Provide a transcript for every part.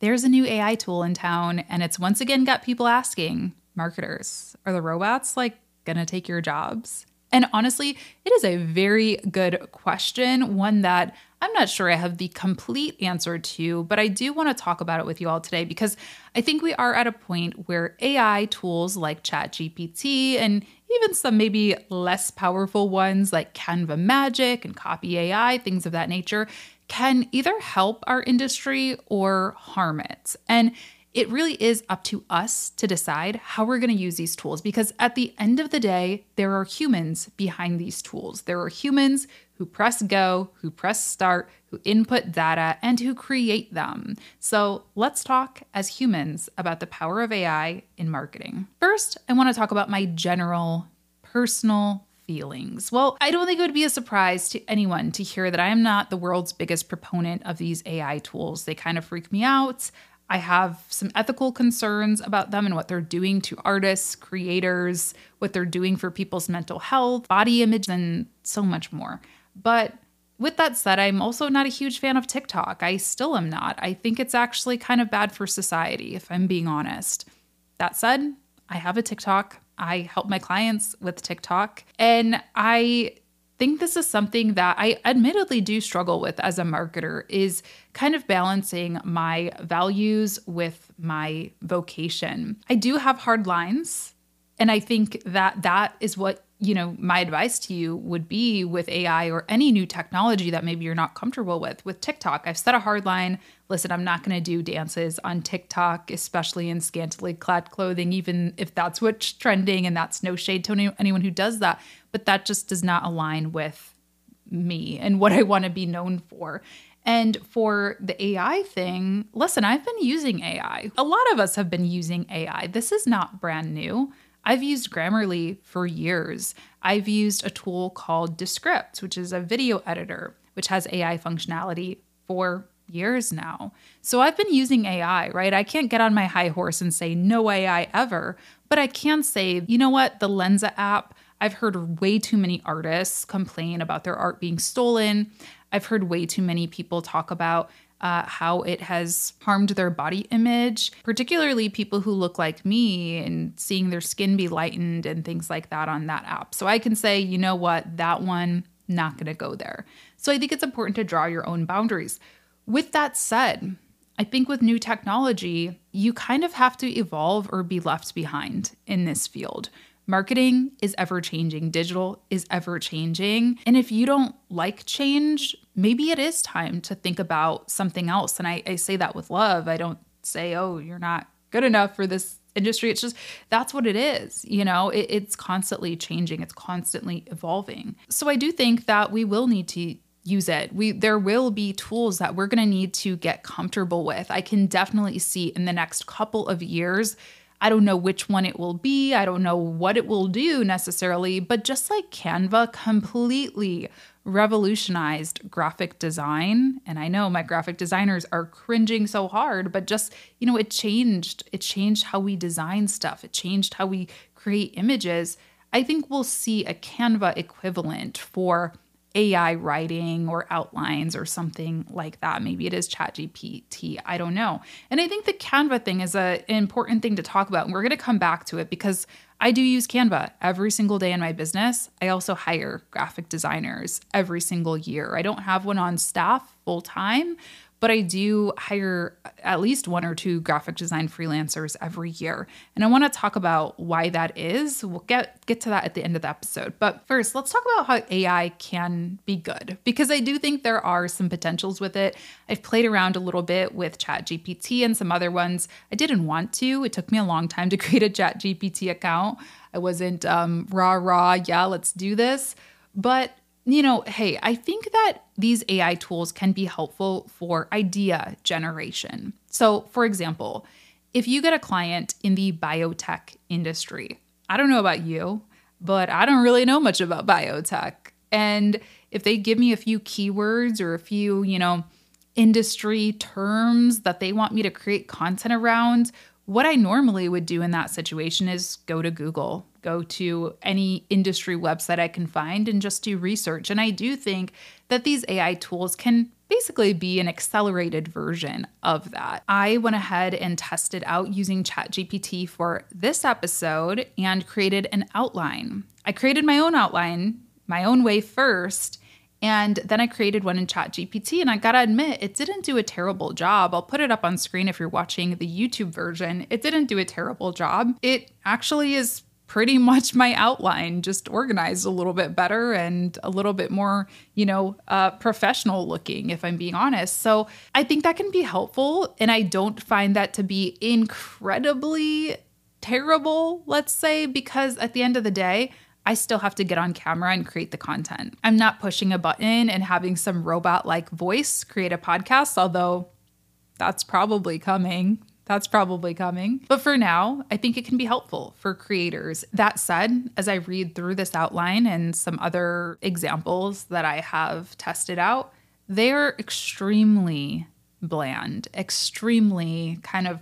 There's a new AI tool in town, and it's once again got people asking, marketers, are the robots gonna take your jobs? And honestly, it is a very good question, one that I'm not sure I have the complete answer to, but I do want to talk about it with you all today because I think we are at a point where AI tools like ChatGPT and even some maybe less powerful ones like Canva Magic and Copy AI, things of that nature, can either help our industry or harm it. And it really is up to us to decide how we're going to use these tools, because at the end of the day, there are humans behind these tools. There are humans who press go, who press start, who input data, and who create them. So let's talk as humans about the power of AI in marketing. First, I want to talk about my general personal feelings. Well, I don't think it would be a surprise to anyone to hear that I am not the world's biggest proponent of these AI tools. They kind of freak me out. I have some ethical concerns about them and what they're doing to artists, creators, what they're doing for people's mental health, body image, and so much more. But with that said, I'm also not a huge fan of TikTok. I still am not. I think it's actually kind of bad for society, if I'm being honest. That said, I have a TikTok. I help my clients with TikTok. And I think this is something that I admittedly do struggle with as a marketer, is kind of balancing my values with my vocation. I do have hard lines. And I think that is what, my advice to you would be with AI or any new technology that maybe you're not comfortable with TikTok. I've set a hard line. Listen, I'm not going to do dances on TikTok, especially in scantily clad clothing, even if that's what's trending, and that's no shade to anyone who does that, but that just does not align with me and what I want to be known for. And for the AI thing, listen, I've been using AI. A lot of us have been using AI. This is not brand new. I've used Grammarly for years. I've used a tool called Descript, which is a video editor, which has AI functionality for years now. So I've been using AI, right? I can't get on my high horse and say no AI ever, but I can say, you know what, the Lensa app, I've heard way too many artists complain about their art being stolen. I've heard way too many people talk about how it has harmed their body image, particularly people who look like me and seeing their skin be lightened and things like that on that app. So I can say, you know what, that one, not going to go there. So I think it's important to draw your own boundaries. With that said, I think with new technology, you kind of have to evolve or be left behind in this field. Marketing is ever-changing. Digital is ever-changing. And if you don't like change, maybe it is time to think about something else. And I say that with love. I don't say, oh, you're not good enough for this industry. It's just, that's what it is. It's constantly changing. It's constantly evolving. So I do think that we will need to use it. There will be tools that we're going to need to get comfortable with. I can definitely see in the next couple of years, I don't know which one it will be. I don't know what it will do necessarily, but just like Canva completely revolutionized graphic design. And I know my graphic designers are cringing so hard, but just, it changed how we design stuff. It changed how we create images. I think we'll see a Canva equivalent for AI writing or outlines or something like that. Maybe it is ChatGPT. I don't know. And I think the Canva thing is an important thing to talk about. And we're going to come back to it because I do use Canva every single day in my business. I also hire graphic designers every single year. I don't have one on staff full time, but I do hire at least one or two graphic design freelancers every year. And I want to talk about why that is. We'll get to that at the end of the episode. But first, let's talk about how AI can be good, because I do think there are some potentials with it. I've played around a little bit with ChatGPT and some other ones. I didn't want to. It took me a long time to create a ChatGPT account. I wasn't yeah, let's do this. But hey, I think that these AI tools can be helpful for idea generation. So for example, if you get a client in the biotech industry, I don't know about you, but I don't really know much about biotech. And if they give me a few keywords or a few, industry terms that they want me to create content around, what I normally would do in that situation is go to Google, go to any industry website I can find and just do research. And I do think that these AI tools can basically be an accelerated version of that. I went ahead and tested out using ChatGPT for this episode and created an outline. I created my own outline, my own way first, and then I created one in ChatGPT, and I gotta admit, it didn't do a terrible job. I'll put it up on screen if you're watching the YouTube version. It didn't do a terrible job. It actually is pretty much my outline, just organized a little bit better and a little bit more, professional looking, if I'm being honest. So I think that can be helpful. And I don't find that to be incredibly terrible, let's say, because at the end of the day, I still have to get on camera and create the content. I'm not pushing a button and having some robot-like voice create a podcast, although that's probably coming. But for now, I think it can be helpful for creators. That said, as I read through this outline and some other examples that I have tested out, they are extremely bland, extremely kind of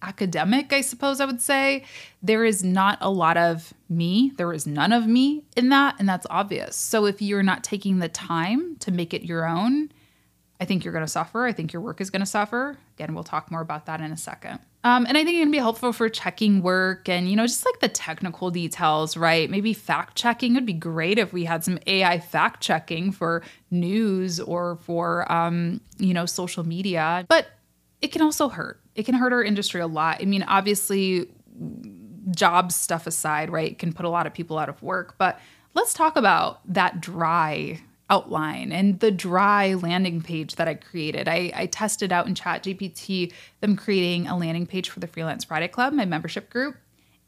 academic, I suppose I would say. There is not a lot of me. There is none of me in that, and that's obvious. So if you're not taking the time to make it your own, I think you're going to suffer. I think your work is going to suffer. Again, we'll talk more about that in a second. And I think it can be helpful for checking work and, just like the technical details, right? Maybe fact checking. It would be great if we had some AI fact checking for news or for, social media. But it can also hurt. It can hurt our industry a lot. I mean, obviously, job stuff aside, right? It can put a lot of people out of work. But let's talk about that dry outline and the dry landing page that I created. I tested out in ChatGPT them creating a landing page for the Freelance Friday Club, my membership group.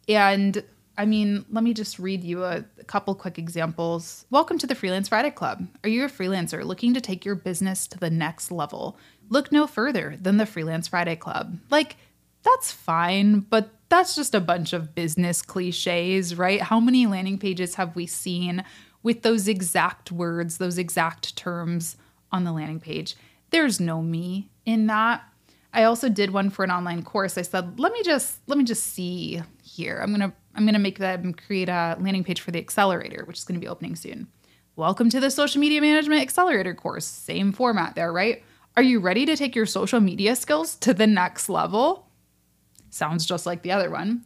And I mean, let me just read you a couple quick examples. Welcome to the Freelance Friday Club. Are you a freelancer looking to take your business to the next level? Look no further than the Freelance Friday Club. Like, that's fine, but that's just a bunch of business cliches, right? How many landing pages have we seen with those exact words, those exact terms on the landing page? There's no me in that. I also did one for an online course. I said, let me just see here. I'm gonna make them create a landing page for the accelerator, which is gonna be opening soon. Welcome to the Social Media Management Accelerator course. Same format there, right? Are you ready to take your social media skills to the next level? Sounds just like the other one.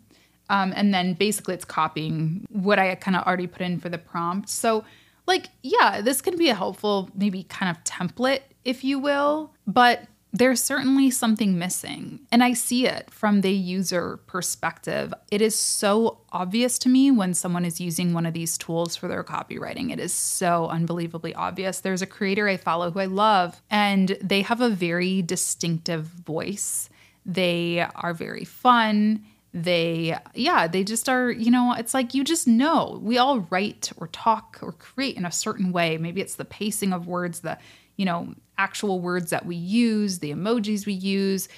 And then basically it's copying what I kind of already put in for the prompt. So this can be a helpful maybe kind of template, if you will, but there's certainly something missing. And I see it from the user perspective. It is so obvious to me when someone is using one of these tools for their copywriting. It is so unbelievably obvious. There's a creator I follow who I love, and they have a very distinctive voice. They are very fun. They just are, it's like, you just know, we all write or talk or create in a certain way. Maybe it's the pacing of words, the, actual words that we use, the emojis we use.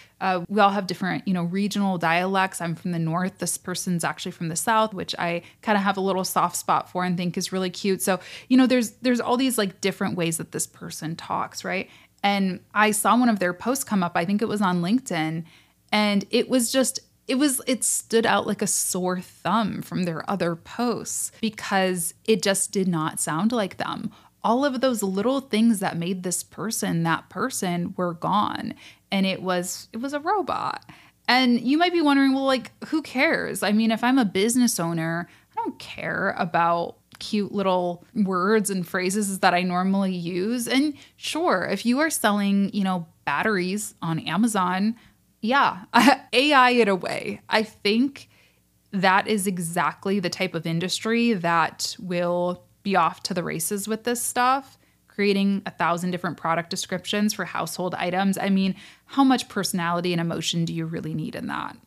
We all have different, regional dialects. I'm from the North. This person's actually from the South, which I kind of have a little soft spot for and think is really cute. So, there's all these like different ways that this person talks, right? And I saw one of their posts come up, I think it was on LinkedIn, and it stood out like a sore thumb from their other posts because it just did not sound like them. All of those little things that made this person that person were gone, and it was a robot. And you might be wondering, well, who cares? I mean, if I'm a business owner, I don't care about cute little words and phrases that I normally use. And sure, if you are selling, batteries on Amazon, yeah, AI it away. I think that is exactly the type of industry that will be off to the races with this stuff, creating 1,000 different product descriptions for household items. I mean, how much personality and emotion do you really need in that?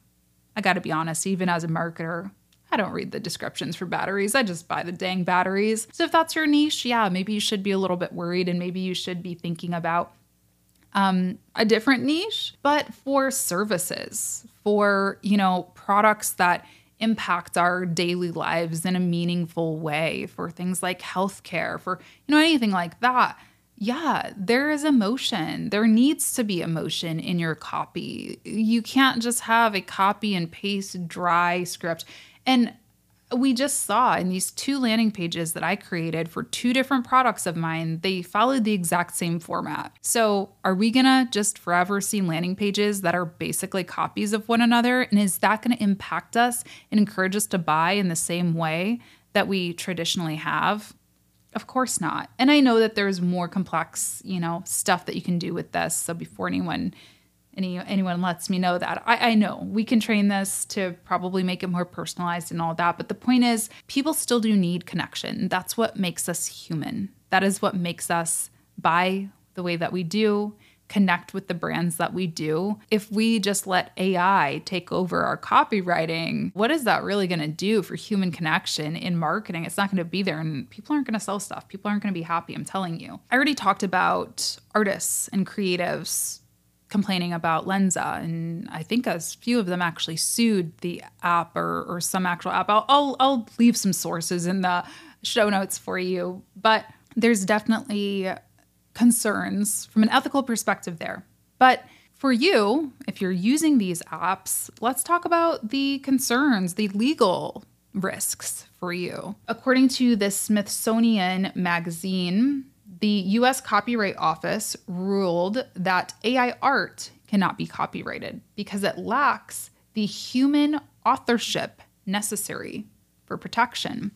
I got to be honest, even as a marketer, I don't read the descriptions for batteries. I just buy the dang batteries. So if that's your niche, yeah, maybe you should be a little bit worried, and maybe you should be thinking about a different niche. But for services, for, products that impact our daily lives in a meaningful way, for things like healthcare, for, anything like that, yeah, there is emotion. There needs to be emotion in your copy. You can't just have a copy and paste dry script. And we just saw in these two landing pages that I created for two different products of mine, they followed the exact same format. So are we gonna just forever see landing pages that are basically copies of one another? And is that gonna impact us and encourage us to buy in the same way that we traditionally have? Of course not. And I know that there's more complex, stuff that you can do with this. So before anyone lets me know that, I know we can train this to probably make it more personalized and all that. But the point is, people still do need connection. That's what makes us human. That is what makes us buy the way that we do, connect with the brands that we do. If we just let AI take over our copywriting, what is that really going to do for human connection in marketing? It's not going to be there, and people aren't going to sell stuff. People aren't going to be happy, I'm telling you. I already talked about artists and creatives complaining about Lensa, and I think a few of them actually sued the app or some actual app. I'll leave some sources in the show notes for you, but there's definitely concerns from an ethical perspective there. But for you, if you're using these apps, let's talk about the concerns, the legal risks for you. According to the Smithsonian magazine, the U.S. Copyright Office ruled that AI art cannot be copyrighted because it lacks the human authorship necessary for protection.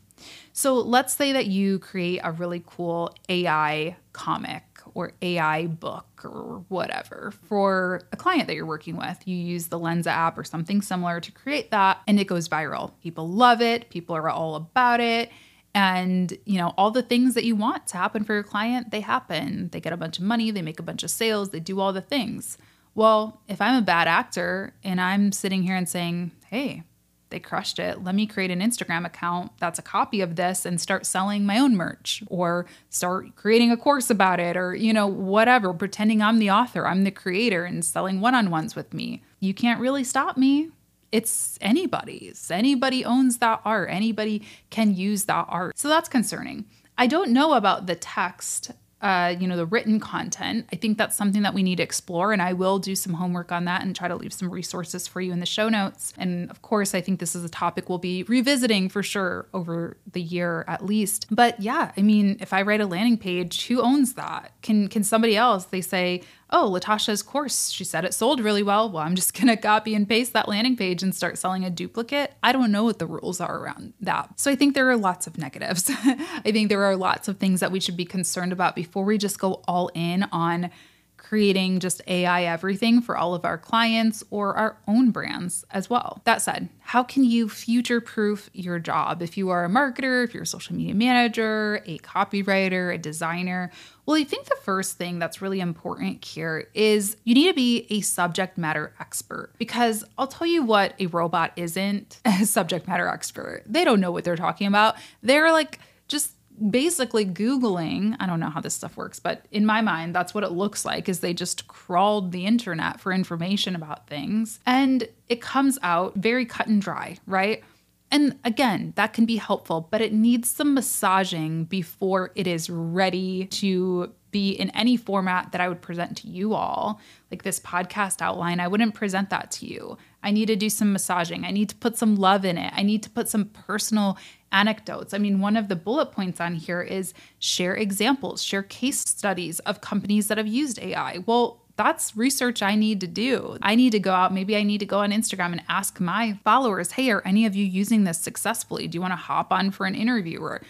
So let's say that you create a really cool AI comic or AI book or whatever for a client that you're working with. You use the Lensa app or something similar to create that, and it goes viral. People love it. People are all about it. And, all the things that you want to happen for your client, they happen. They get a bunch of money, they make a bunch of sales, they do all the things. Well, if I'm a bad actor and I'm sitting here and saying, hey, they crushed it, let me create an Instagram account that's a copy of this and start selling my own merch or start creating a course about it or, whatever, pretending I'm the author, I'm the creator and selling one-on-ones with me. You can't really stop me. It's anybody's. Anybody owns that art. Anybody can use that art. So that's concerning. I don't know about the text, the written content. I think that's something that we need to explore, and I will do some homework on that and try to leave some resources for you in the show notes. And of course, I think this is a topic we'll be revisiting for sure over the year at least. But yeah, if I write a landing page, who owns that? Can somebody else, they say, oh, Latasha's course, she said it sold really well. Well, I'm just going to copy and paste that landing page and start selling a duplicate. I don't know what the rules are around that. So I think there are lots of negatives. I think there are lots of things that we should be concerned about before we just go all in on creating just AI everything for all of our clients or our own brands as well. That said, how can you future-proof your job? If you are a marketer, if you're a social media manager, a copywriter, a designer, well, I think the first thing that's really important here is you need to be a subject matter expert, because I'll tell you what, a robot isn't a subject matter expert. They don't know what they're talking about. They're like just basically Googling. I don't know how this stuff works, but in my mind, that's what it looks like, is they just crawled the internet for information about things. And it comes out very cut and dry, right? And again, that can be helpful, but it needs some massaging before it is ready to be in any format that I would present to you all. Like this podcast outline, I wouldn't present that to you. I need to do some massaging. I need to put some love in it. I need to put some personal anecdotes. One of the bullet points on here is share examples, share case studies of companies that have used AI. Well, that's research I need to do. I need to go out. Maybe I need to go on Instagram and ask my followers, hey, are any of you using this successfully? Do you want to hop on for an interview or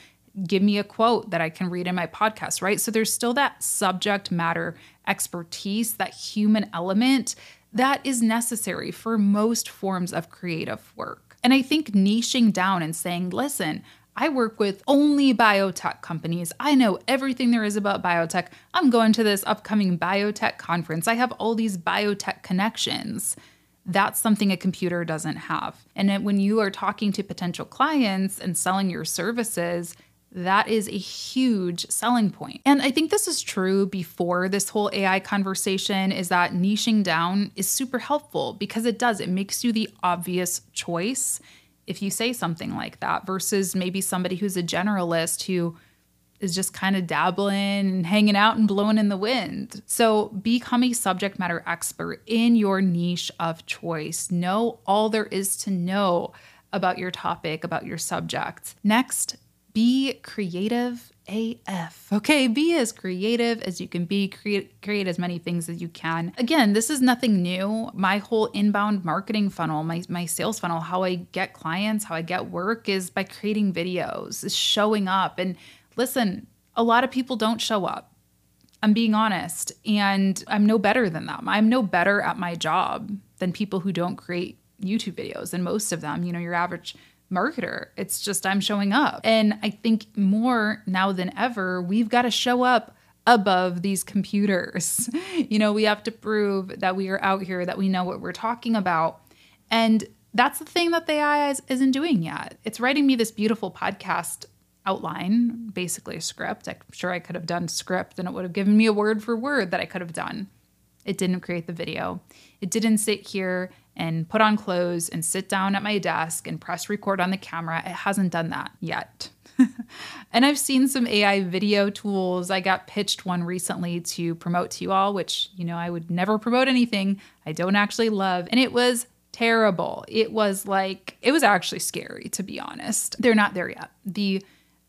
give me a quote that I can read in my podcast, right? So there's still that subject matter expertise, that human element that is necessary for most forms of creative work. And I think niching down and saying, listen, I work with only biotech companies. I know everything there is about biotech. I'm going to this upcoming biotech conference. I have all these biotech connections. That's something a computer doesn't have. And when you are talking to potential clients and selling your services, that is a huge selling point. And I think this is true before this whole AI conversation, is that niching down is super helpful, because it makes you the obvious choice if you say something like that, versus maybe somebody who's a generalist who is just kind of dabbling and hanging out and blowing in the wind. So become a subject matter expert in your niche of choice. Know all there is to know about your topic, about your subject. Next, be creative AF. Okay, be as creative as you can be. Create as many things as you can. Again, this is nothing new. My whole inbound marketing funnel, my sales funnel, how I get clients, how I get work is by creating videos, is showing up. And listen, a lot of people don't show up. I'm being honest, and I'm no better than them. I'm no better at my job than people who don't create YouTube videos. And most of them, you know, your average marketer, it's just I'm showing up. And I think more now than ever, we've got to show up above these computers. You know, we have to prove that we are out here, that we know what we're talking about. And that's the thing that the AI isn't doing yet. It's writing me this beautiful podcast outline, basically a script. I'm sure I could have done script and it would have given me a word for word that I could have done. It didn't create the video. It didn't sit here and put on clothes and sit down at my desk and press record on the camera. It hasn't done that yet. And I've seen some AI video tools. I got pitched one recently to promote to you all, which, you know, I would never promote anything I don't actually love. And it was terrible. It was actually scary, to be honest. They're not there yet.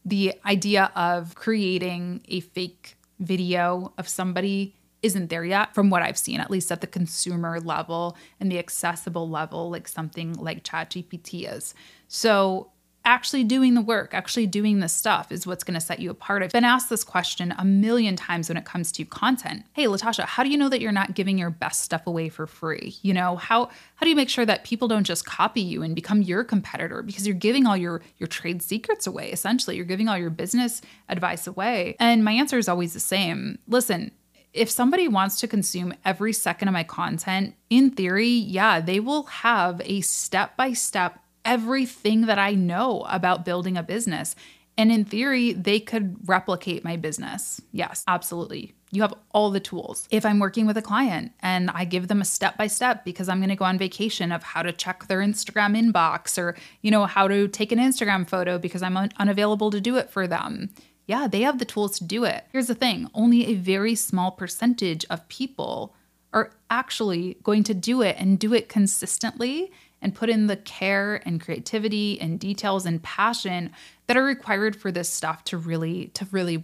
The idea of creating a fake video of somebody isn't there yet, from what I've seen, at least at the consumer level and the accessible level, like something like ChatGPT is. So actually doing the work, actually doing the stuff is what's going to set you apart. I've been asked this question a million times when it comes to content. Hey, Latasha, how do you know that you're not giving your best stuff away for free? You know, how do you make sure that people don't just copy you and become your competitor? Because you're giving all your trade secrets away, essentially. You're giving all your business advice away. And my answer is always the same. Listen, if somebody wants to consume every second of my content, in theory, yeah, they will have a step-by-step everything that I know about building a business. And in theory, they could replicate my business. Yes, absolutely. You have all the tools. If I'm working with a client and I give them a step-by-step because I'm going to go on vacation of how to check their Instagram inbox or, you know, how to take an Instagram photo because I'm unavailable to do it for them. Yeah, they have the tools to do it. Here's the thing. Only a very small percentage of people are actually going to do it and do it consistently and put in the care and creativity and details and passion that are required for this stuff to really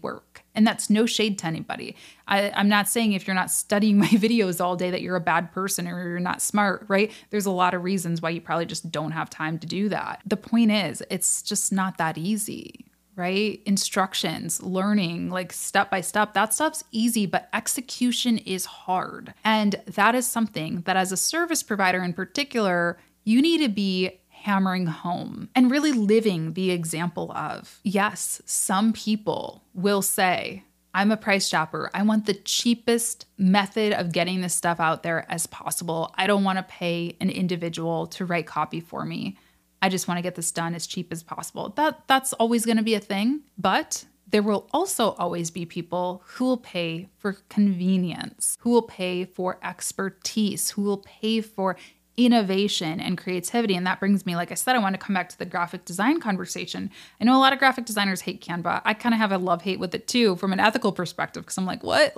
work. And that's no shade to anybody. I'm not saying if you're not studying my videos all day that you're a bad person or you're not smart, right? There's a lot of reasons why you probably just don't have time to do that. The point is, it's just not that easy, right? Instructions, learning, like step by step, that stuff's easy, but execution is hard. And that is something that as a service provider in particular, you need to be hammering home and really living the example of. Yes, some people will say, I'm a price shopper. I want the cheapest method of getting this stuff out there as possible. I don't want to pay an individual to write copy for me. I just want to get this done as cheap as possible. That's always going to be a thing, but there will also always be people who will pay for convenience, who will pay for expertise, who will pay for innovation and creativity. And that brings me, like I said, I want to come back to the graphic design conversation. I know a lot of graphic designers hate Canva. I kind of have a love-hate with it too from an ethical perspective because I'm like, what?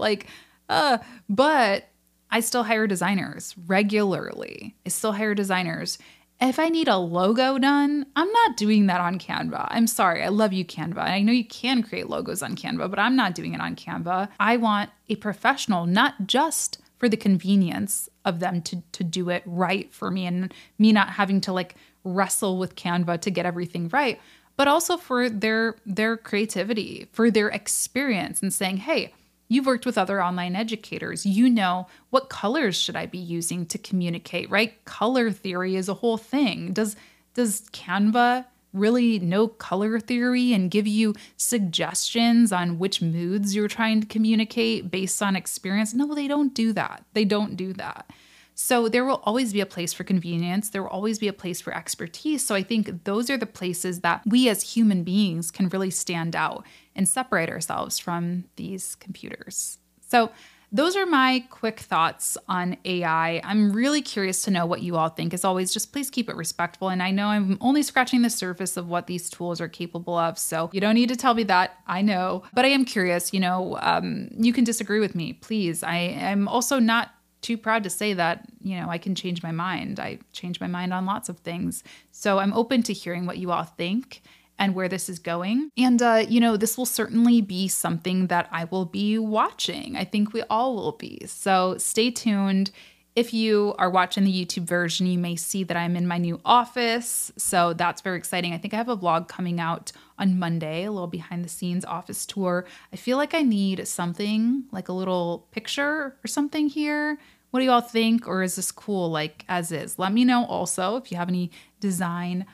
But I still hire designers regularly. I still hire designers. If I need a logo done, I'm not doing that on Canva. I'm sorry. I love you, Canva. I know you can create logos on Canva, but I'm not doing it on Canva. I want a professional, not just for the convenience of them to do it right for me and me not having to like wrestle with Canva to get everything right, but also for their creativity, for their experience and saying, hey, you've worked with other online educators. You know, what colors should I be using to communicate, right? Color theory is a whole thing. Does Canva really know color theory and give you suggestions on which moods you're trying to communicate based on experience? No, they don't do that. They don't do that. So there will always be a place for convenience. There will always be a place for expertise. So I think those are the places that we as human beings can really stand out and separate ourselves from these computers. So those are my quick thoughts on AI. I'm really curious to know what you all think. As always, just please keep it respectful. And I know I'm only scratching the surface of what these tools are capable of, so you don't need to tell me that. I know. But I am curious. You know, you can disagree with me, please. I am also not too proud to say that, you know, I can change my mind. I change my mind on lots of things. So I'm open to hearing what you all think and where this is going. And, you know, this will certainly be something that I will be watching. I think we all will be. So stay tuned. If you are watching the YouTube version, you may see that I'm in my new office. So that's very exciting. I think I have a vlog coming out on Monday, a little behind the scenes office tour. I feel like I need something like a little picture or something here. What do you all think? Or is this cool like as is? Let me know also if you have any design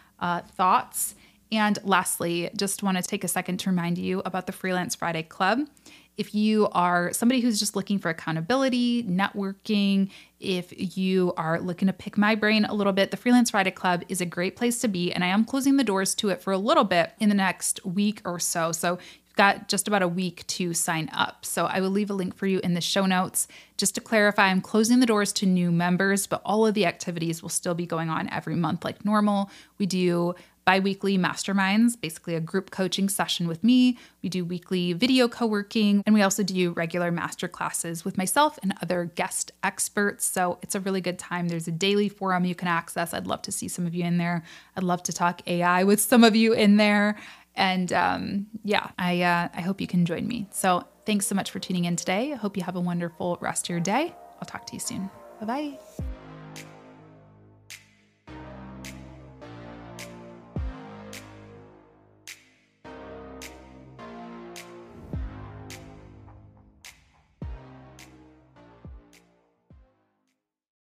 thoughts. And lastly, just want to take a second to remind you about the Freelance Friday Club. If you are somebody who's just looking for accountability, networking, if you are looking to pick my brain a little bit, the Freelance Friday Club is a great place to be. And I am closing the doors to it for a little bit in the next week or so. So you've got just about a week to sign up. So I will leave a link for you in the show notes. Just to clarify, I'm closing the doors to new members, but all of the activities will still be going on every month like normal. We do bi-weekly masterminds, basically a group coaching session with me. We do weekly video co-working, and we also do regular masterclasses with myself and other guest experts. So it's a really good time. There's a daily forum you can access. I'd love to see some of you in there. I'd love to talk AI with some of you in there. And yeah, I hope you can join me. So thanks so much for tuning in today. I hope you have a wonderful rest of your day. I'll talk to you soon. Bye-bye.